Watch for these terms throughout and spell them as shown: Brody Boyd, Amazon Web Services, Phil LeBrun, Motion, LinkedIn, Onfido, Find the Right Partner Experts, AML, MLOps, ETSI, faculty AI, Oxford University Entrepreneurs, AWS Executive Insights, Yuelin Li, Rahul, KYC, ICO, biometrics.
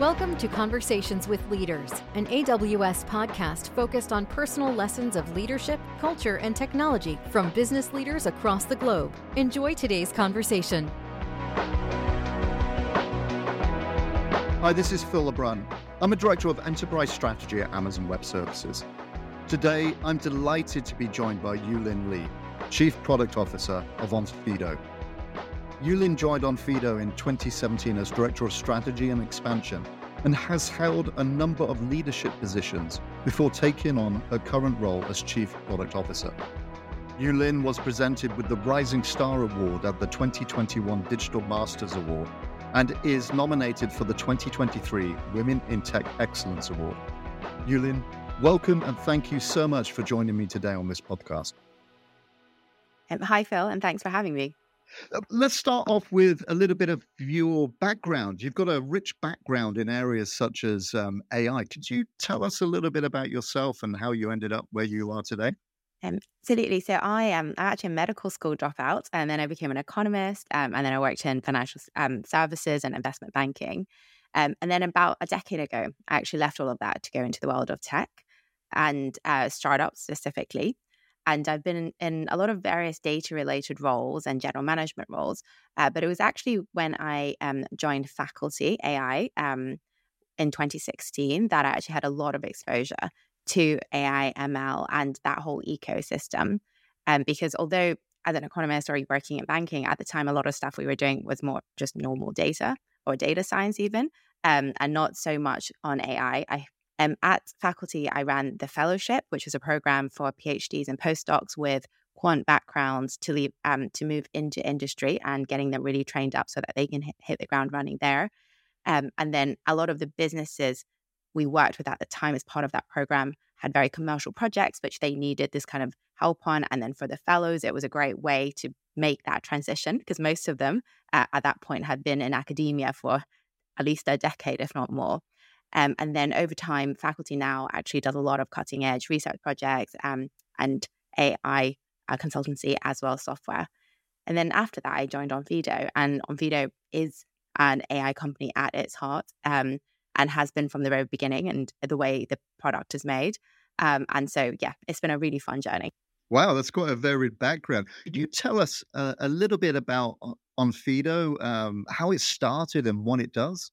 Welcome to Conversations with Leaders, an AWS podcast focused on personal lessons of leadership, culture, and technology from business leaders across the globe. Enjoy today's conversation. Hi, this is Phil LeBrun. I'm a director of enterprise strategy at Amazon Web Services. Today, I'm delighted to be joined by Yuelin Li, Chief Product Officer of Onfido. Yuelin joined Onfido in 2017 as Director of Strategy and Expansion and has held a number of leadership positions before taking on her current role as Chief Product Officer. Yuelin was presented with the Rising Star Award at the 2021 Digital Masters Award and is nominated for the 2023 Women in Tech Excellence Award. Yuelin, welcome and thank you so much for joining me today on this podcast. Hi, Phil, and thanks for having me. Let's start off with a little bit of your background. You've got a rich background in areas such as AI. Could you tell us a little bit about yourself and how you ended up where you are today? Absolutely. So I am actually a medical school dropout, and then I became an economist, and then I worked in financial services and investment banking. And then about a decade ago, I actually left all of that to go into the world of tech and startups specifically. And I've been in a lot of various data-related roles and general management roles. But it was actually when I joined Faculty AI in 2016 that I actually had a lot of exposure to AI, ML, and that whole ecosystem. Because although as an economist or working in banking, at the time, a lot of stuff we were doing was more just normal data or data science even, and not so much on AI. At Faculty, I ran the fellowship, which is a program for PhDs and postdocs with quant backgrounds to move into industry and getting them really trained up so that they can hit the ground running there. And then a lot of the businesses we worked with at the time as part of that program had very commercial projects, which they needed this kind of help on. And then for the fellows, it was a great way to make that transition because most of them at that point had been in academia for at least a decade, if not more. And then over time, Faculty now actually does a lot of cutting edge research projects and AI consultancy as well as software. And then after that, I joined Onfido, and Onfido is an AI company at its heart and has been from the very beginning and the way the product is made. And so, yeah, it's been a really fun journey. Wow, that's quite a varied background. Could you tell us a little bit about Onfido, how it started and what it does?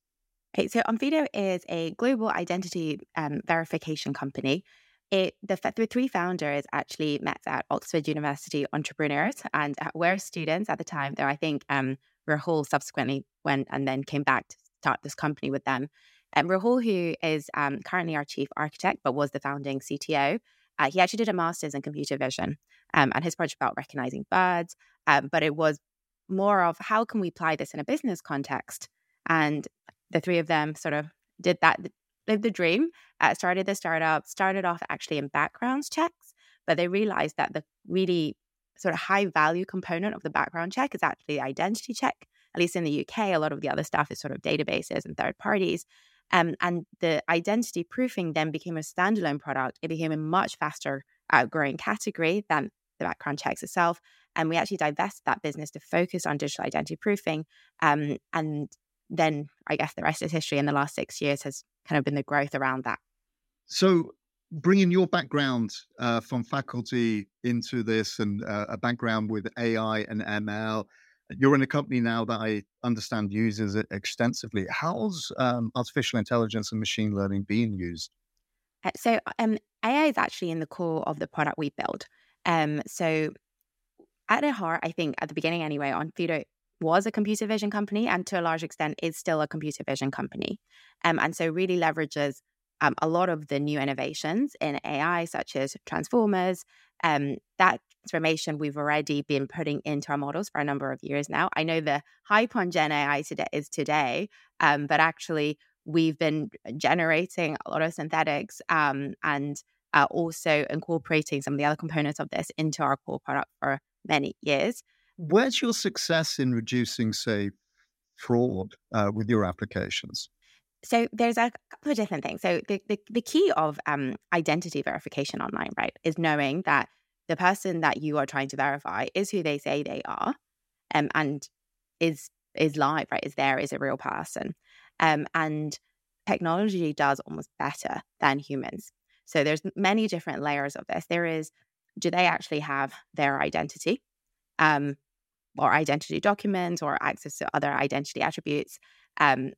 Okay, so Onfido is a global identity verification company. The three founders actually met at Oxford University Entrepreneurs and were students at the time, though I think Rahul subsequently went and then came back to start this company with them. Rahul, who is currently our chief architect, but was the founding CTO, he actually did a master's in computer vision and his project about recognizing birds, but it was more of how can we apply this in a business context? And the three of them sort of did that, lived the dream, started the startup, started off actually in background checks, but they realized that the really sort of high value component of the background check is actually the identity check. At least in the UK, a lot of the other stuff is sort of databases and third parties. And the identity proofing then became a standalone product. It became a much faster growing category than the background checks itself. And we actually divested that business to focus on digital identity proofing and then I guess the rest is history. In the last 6 years has kind of been the growth around that. So bringing your background from Faculty into this and a background with AI and ML, you're in a company now that I understand uses it extensively. How's artificial intelligence and machine learning being used? So AI is actually in the core of the product we build. So at their heart, I think at the beginning anyway, Onfido was a computer vision company and to a large extent is still a computer vision company. And so really leverages a lot of the new innovations in AI, such as transformers. That transformation we've already been putting into our models for a number of years now. I know the hype on Gen AI today, but actually we've been generating a lot of synthetics and also incorporating some of the other components of this into our core product for many years. Where's your success in reducing, say, fraud with your applications? So there's a couple of different things. So the key of identity verification online, right, is knowing that the person that you are trying to verify is who they say they are and is live, right, is a real person. And technology does almost better than humans. So there's many different layers of this. There is, do they actually have their identity or identity documents or access to other identity attributes? And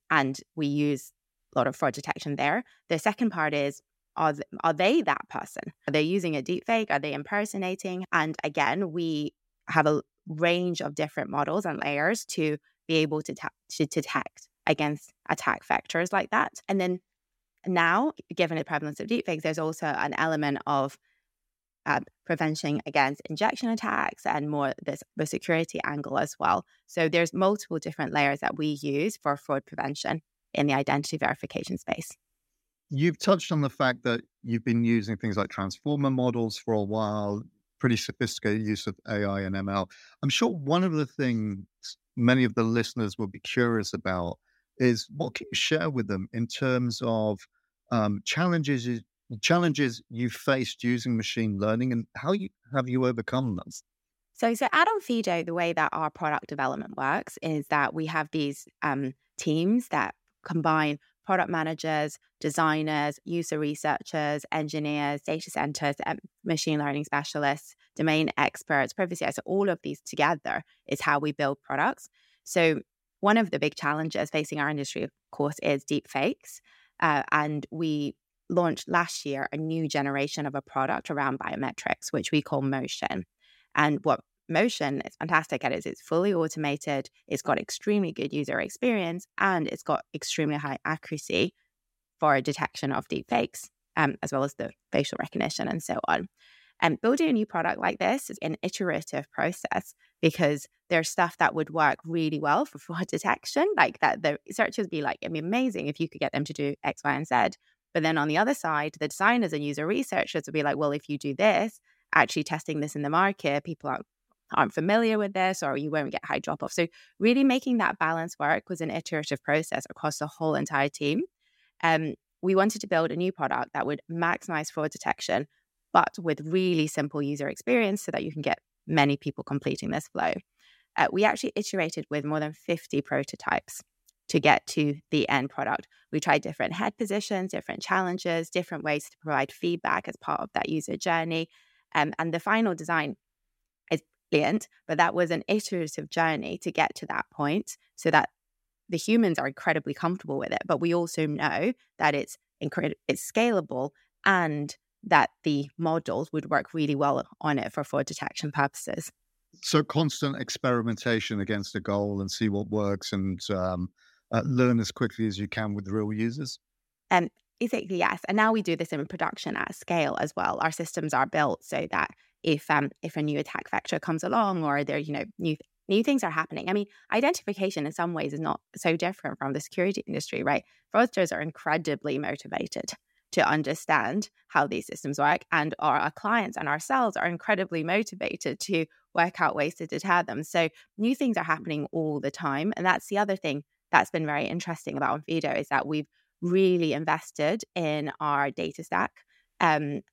we use a lot of fraud detection there. The second part is, are they that person? Are they using a deepfake? Are they impersonating? And again, we have a range of different models and layers to be able to detect against attack vectors like that. And then now, given the prevalence of deepfakes, there's also an element of prevention against injection attacks and more this the security angle as well. So there's multiple different layers that we use for fraud prevention in the identity verification space. You've touched on the fact that you've been using things like transformer models for a while, pretty sophisticated use of AI and ML. I'm sure one of the things many of the listeners will be curious about is what can you share with them in terms of challenges you faced using machine learning and how have you overcome them? So at Onfido, the way that our product development works is that we have these teams that combine product managers, designers, user researchers, engineers, data centers, machine learning specialists, domain experts, privacy. So all of these together is how we build products. So one of the big challenges facing our industry, of course, is deepfakes. And we launched last year a new generation of a product around biometrics, which we call Motion. And what Motion is fantastic at is it's fully automated, it's got extremely good user experience, and it's got extremely high accuracy for detection of deepfakes, as well as the facial recognition and so on. And building a new product like this is an iterative process because there's stuff that would work really well for fraud detection, like that the researchers be like, it'd be amazing if you could get them to do X, Y, and Z. But then on the other side, the designers and user researchers would be like, well, if you do this, actually testing this in the market, people aren't familiar with this, or you won't get high drop-off. So really making that balance work was an iterative process across the whole entire team. We wanted to build a new product that would maximize fraud detection, but with really simple user experience so that you can get many people completing this flow. We actually iterated with more than 50 prototypes to get to the end product. We tried different head positions, different challenges, different ways to provide feedback as part of that user journey. And the final design is brilliant, but that was an iterative journey to get to that point so that the humans are incredibly comfortable with it. But we also know that it's scalable and that the models would work really well on it for fraud detection purposes. So constant experimentation against a goal and see what works and learn as quickly as you can with real users? Exactly, yes. And now we do this in production at scale as well. Our systems are built so that if a new attack vector comes along or there, new things are happening. I mean, identification in some ways is not so different from the security industry, right? Fraudsters are incredibly motivated to understand how these systems work, and our clients and ourselves are incredibly motivated to work out ways to deter them. So new things are happening all the time. And that's the other thing that's been very interesting about Onfido is that we've really invested in our data stack and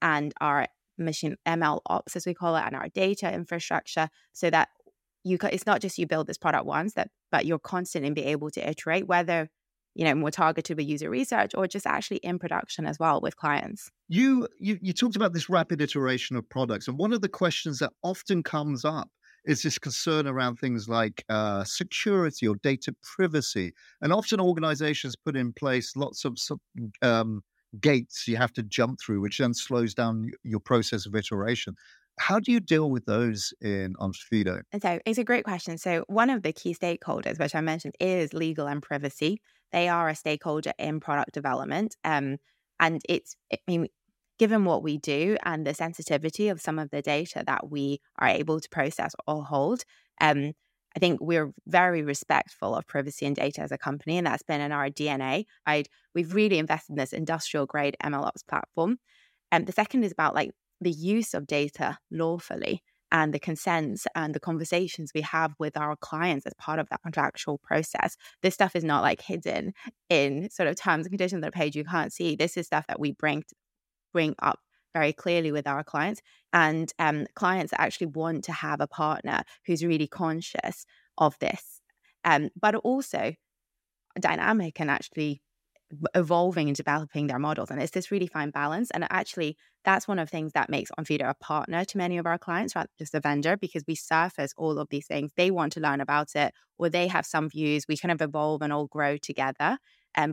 our machine MLOps, as we call it, and our data infrastructure so that it's not just you build this product once, but you're constantly be able to iterate, whether more targeted with user research or just actually in production as well with clients. You talked about this rapid iteration of products. And one of the questions that often comes up is this concern around things like security or data privacy. And often organizations put in place lots of gates you have to jump through, which then slows down your process of iteration. How do you deal with those in Onfido? So it's a great question. So one of the key stakeholders, which I mentioned, is legal and privacy. They are a stakeholder in product development. And given what we do and the sensitivity of some of the data that we are able to process or hold, I think we're very respectful of privacy and data as a company, and that's been in our DNA. We've really invested in this industrial-grade MLOps platform. The second is about the use of data lawfully and the consents and the conversations we have with our clients as part of that contractual process. This stuff is not hidden in sort of terms and conditions on a page you can't see. This is stuff that we bring up very clearly with our clients, and clients actually want to have a partner who's really conscious of this, but also dynamic and actually evolving and developing their models. And it's this really fine balance. And actually, that's one of the things that makes Onfido a partner to many of our clients rather than just a vendor, because we surface all of these things. They want to learn about it, or they have some views. We kind of evolve and all grow together.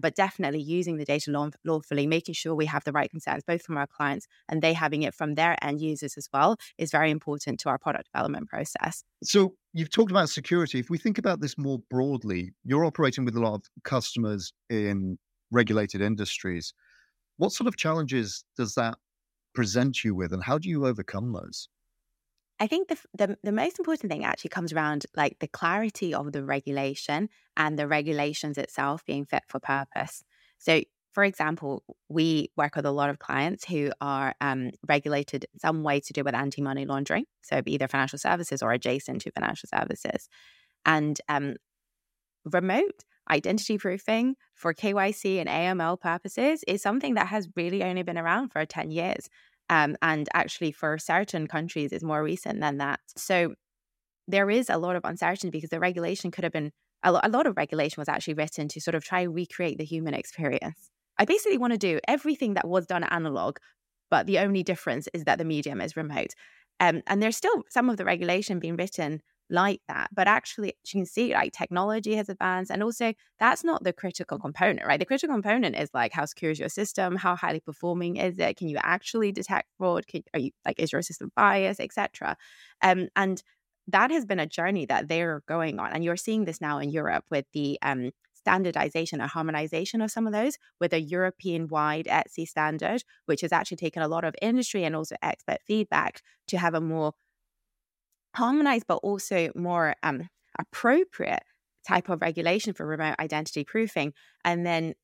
But definitely using the data lawfully, making sure we have the right concerns, both from our clients and they having it from their end users as well, is very important to our product development process. So you've talked about security. If we think about this more broadly, you're operating with a lot of customers in regulated industries. What sort of challenges does that present you with, and how do you overcome those? I think the most important thing actually comes around like the clarity of the regulation and the regulations itself being fit for purpose. So, for example, we work with a lot of clients who are regulated in some way to do with anti-money laundering, so either financial services or adjacent to financial services. And remote identity proofing for KYC and AML purposes is something that has really only been around for 10 years. And actually for certain countries is more recent than that. So there is a lot of uncertainty because the regulation could have been, a lot of regulation was actually written to sort of try and recreate the human experience. I basically want to do everything that was done analog, but the only difference is that the medium is remote. And there's still some of the regulation being written like that, but actually you can see like technology has advanced, and also that's not the critical component, right? The critical component is like, how secure is your system? How highly performing is it? Can you actually detect fraud? Is your system biased, etc.? And that has been a journey that they're going on, and you're seeing this now in Europe with the standardization or harmonization of some of those, with a European-wide ETSI standard, which has actually taken a lot of industry and also expert feedback to have a more harmonized, but also more appropriate type of regulation for remote identity proofing. And then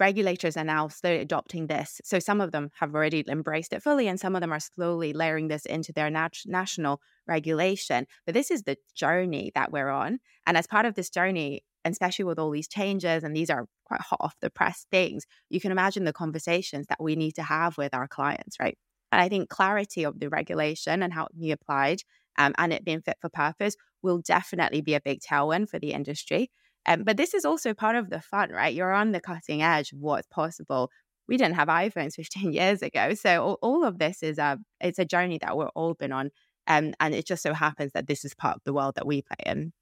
regulators are now slowly adopting this. So some of them have already embraced it fully, and some of them are slowly layering this into their national regulation. But this is the journey that we're on. And as part of this journey, and especially with all these changes, and these are quite hot off the press things, you can imagine the conversations that we need to have with our clients, right? And I think clarity of the regulation and how it can be applied, and it being fit for purpose, will definitely be a big tailwind for the industry. But this is also part of the fun, right? You're on the cutting edge of what's possible. We didn't have iPhones 15 years ago. So all of this is it's a journey that we're all been on. And it just so happens that this is part of the world that we play in.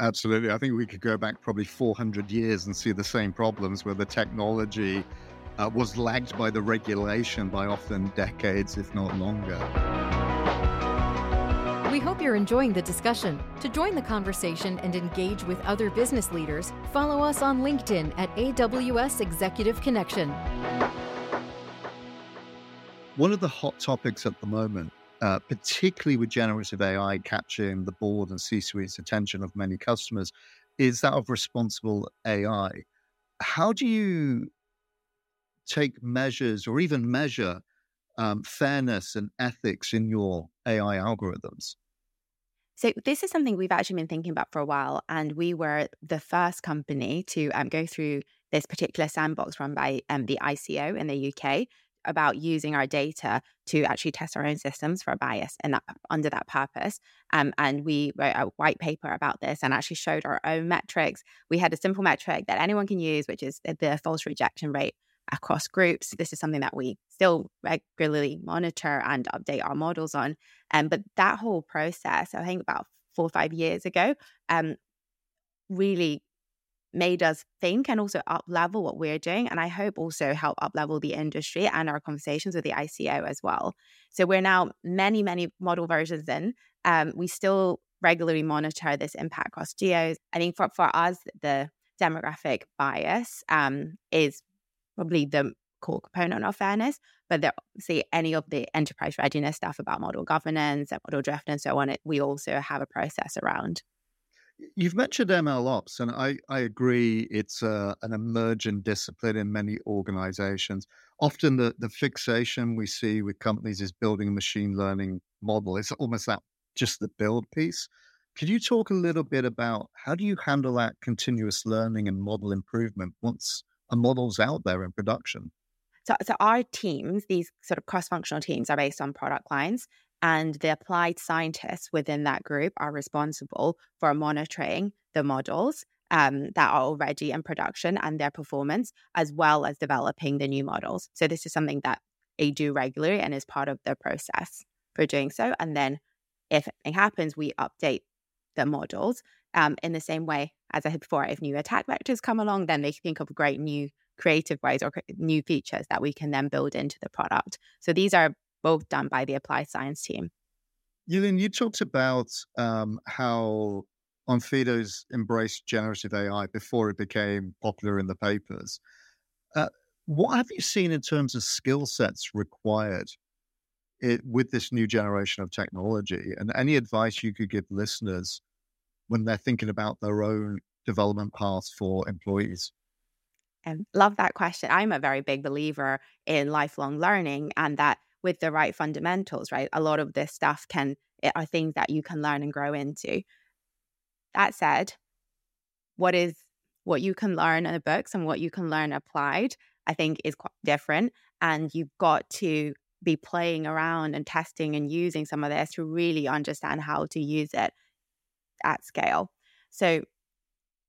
Absolutely. I think we could go back probably 400 years and see the same problems where the technology was lagged by the regulation by often decades, if not longer. We hope you're enjoying the discussion. To join the conversation and engage with other business leaders, follow us on LinkedIn at AWS Executive Connection. One of the hot topics at the moment, particularly with generative AI capturing the board and C-suite's attention of many customers, is that of responsible AI. How do you take measures or even measure fairness and ethics in your AI algorithms? So this is something we've actually been thinking about for a while, and we were the first company to go through this particular sandbox run by the ICO in the UK about using our data to actually test our own systems for a bias and that, under that purpose. And we wrote a white paper about this and actually showed our own metrics. We had a simple metric that anyone can use, which is the false rejection rate across groups. This is something that we still regularly monitor and update our models on. But that whole process, I think about 4 or 5 years ago, really made us think and also up-level what we're doing. And I hope also help up-level the industry and our conversations with the ICO as well. So we're now many, many model versions in. We still regularly monitor this impact across geos. I think for us, the demographic bias is probably the core component of fairness, but see any of the enterprise readiness stuff about model governance and model drift and so on, we also have a process around. You've mentioned MLOps, and I agree it's an emergent discipline in many organizations. Often the fixation we see with companies is building a machine learning model. It's almost that just the build piece. Could you talk a little bit about how do you handle that continuous learning and model improvement once a model's out there in production? So our teams, these sort of cross-functional teams, are based on product lines, and the applied scientists within that group are responsible for monitoring the models that are already in production and their performance, as well as developing the new models. So this is something that they do regularly and is part of the process for doing so. And then if it happens, we update the models in the same way as I said before. If new attack vectors come along, then they think of great new creative ways or new features that we can then build into the product. So these are both done by the applied science team. Yuelin, you talked about how Onfido's embraced generative AI before it became popular in the papers. What have you seen in terms of skill sets required with this new generation of technology, and any advice you could give listeners when they're thinking about their own development paths for employees? Love that question. I'm a very big believer in lifelong learning, and that with the right fundamentals, right, a lot of this stuff are things that you can learn and grow into. That said, what you can learn in the books and what you can learn applied, I think, is quite different. And you've got to be playing around and testing and using some of this to really understand how to use it at scale. So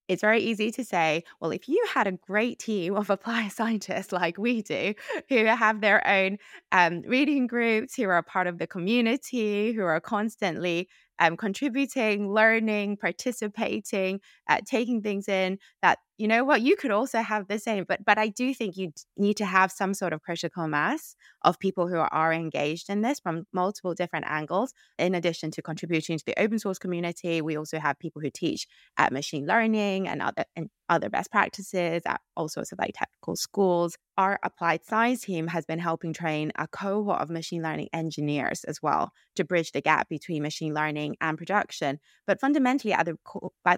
it's very easy to say, well, if you had a great team of applied scientists like we do, who have their own reading groups, who are a part of the community, who are constantly contributing, learning, participating, taking things in, that, you know what, you could also have the same. But I do think you need to have some sort of critical mass of people who are engaged in this from multiple different angles. In addition to contributing to the open source community, we also have people who teach at machine learning and other best practices at all sorts of like technical schools. Our applied science team has been helping train a cohort of machine learning engineers as well to bridge the gap between machine learning and production. But fundamentally, at the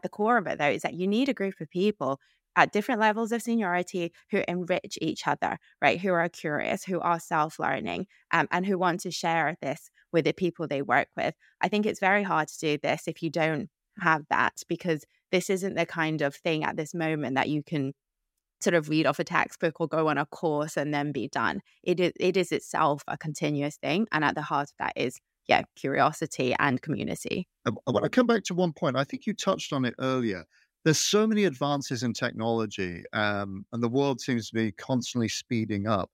core of it, though, is that you need a group of people at different levels of seniority who enrich each other, right? Who are curious, who are self-learning, and who want to share this with the people they work with. I think it's very hard to do this if you don't have that, because this isn't the kind of thing at this moment that you can sort of read off a textbook or go on a course and then be done. It is itself a continuous thing. And at the heart of that is, curiosity and community. I want to come back to one point. I think you touched on it earlier. There's so many advances in technology, and the world seems to be constantly speeding up.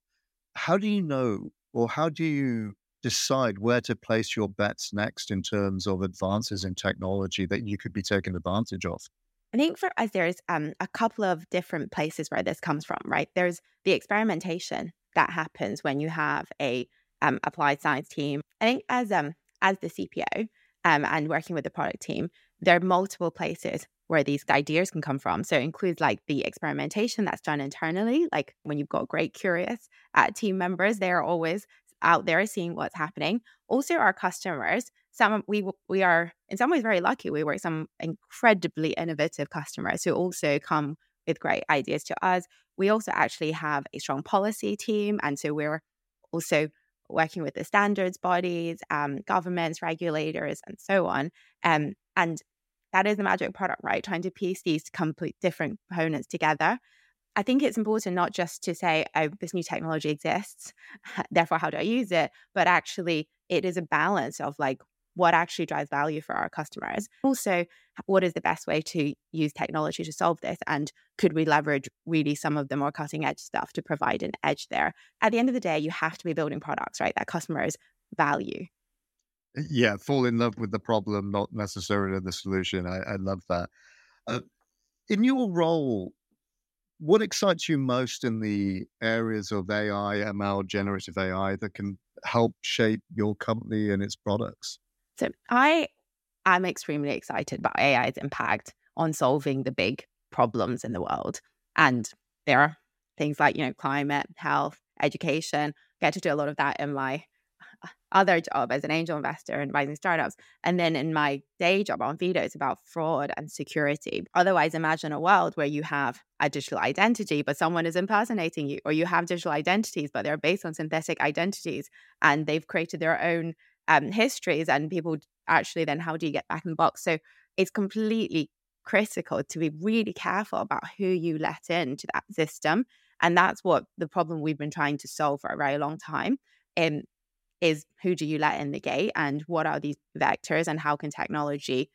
How do you know, or how do you decide where to place your bets next in terms of advances in technology that you could be taking advantage of? I think for us, there's a couple of different places where this comes from, right? There's the experimentation that happens when you have a applied science team. I think as the CPO and working with the product team, there are multiple places where these ideas can come from. So it includes like the experimentation that's done internally, like when you've got great curious team members, they are always out there seeing what's happening. Also our customers, we are in some ways very lucky. We work with some incredibly innovative customers who also come with great ideas to us. We also actually have a strong policy team, and so we're also working with the standards bodies, governments, regulators, and so on. And that is the magic product, right? Trying to piece these complete different components together. I think it's important not just to say, oh, this new technology exists, therefore how do I use it? But actually it is a balance of like what actually drives value for our customers. Also, what is the best way to use technology to solve this? And could we leverage really some of the more cutting edge stuff to provide an edge there? At the end of the day, you have to be building products, right, that customers value. Yeah, fall in love with the problem, not necessarily the solution. I love that. In your role, what excites you most in the areas of AI, ML, generative AI that can help shape your company and its products? So I am extremely excited about AI's impact on solving the big problems in the world. And there are things like, climate, health, education. I get to do a lot of that in my other job as an angel investor in rising startups. And then in my day job on Onfido, it's about fraud and security. Otherwise, imagine a world where you have a digital identity, but someone is impersonating you, or you have digital identities, but they're based on synthetic identities and they've created their own histories, and people actually then, how do you get back in the box? So it's completely critical to be really careful about who you let into that system. And that's what the problem we've been trying to solve for a very long time. Is who do you let in the gate, and what are these vectors, and how can technology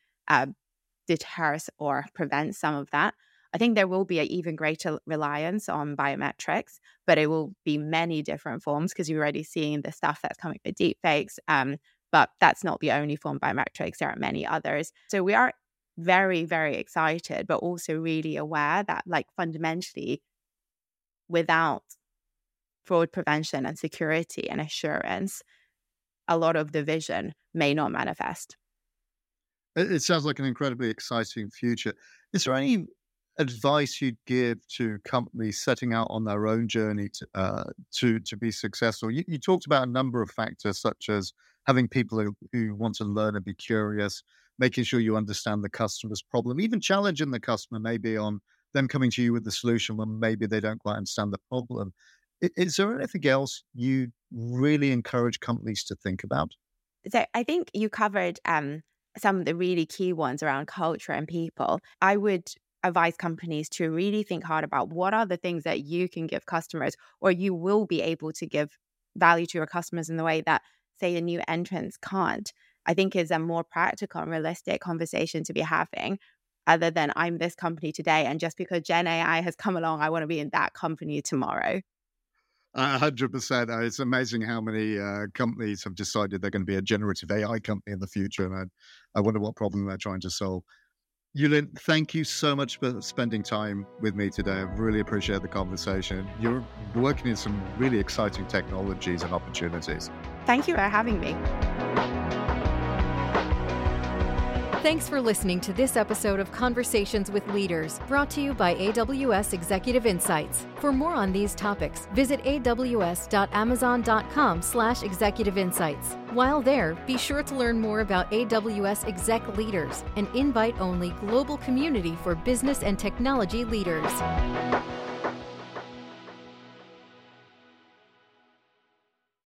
deters or prevent some of that. I think there will be an even greater reliance on biometrics, but it will be many different forms because you're already seeing the stuff that's coming with deepfakes. But that's not the only form of biometrics. There are many others. So we are very, very excited, but also really aware that, like, fundamentally, without fraud prevention and security and assurance, a lot of the vision may not manifest. It sounds like an incredibly exciting future. Is there any advice you'd give to companies setting out on their own journey to be successful? You talked about a number of factors, such as having people who want to learn and be curious, making sure you understand the customer's problem, even challenging the customer maybe on them coming to you with the solution when maybe they don't quite understand the problem. Is there anything else you really encourage companies to think about? So I think you covered some of the really key ones around culture and people. I would advise companies to really think hard about what are the things that you can give customers, or you will be able to give value to your customers in the way that, say, a new entrant can't. I think is a more practical and realistic conversation to be having, other than I'm this company today, and just because Gen AI has come along, I want to be in that company tomorrow. 100%. It's amazing how many companies have decided they're going to be a generative AI company in the future, and I wonder what problem they're trying to solve. Yuelin, thank you so much for spending time with me today. I really appreciate the conversation. You're working in some really exciting technologies and opportunities. Thank you for having me. Thanks for listening to this episode of Conversations with Leaders, brought to you by AWS Executive Insights. For more on these topics, visit aws.amazon.com/executive insights. While there, be sure to learn more about AWS Exec Leaders, an invite-only global community for business and technology leaders.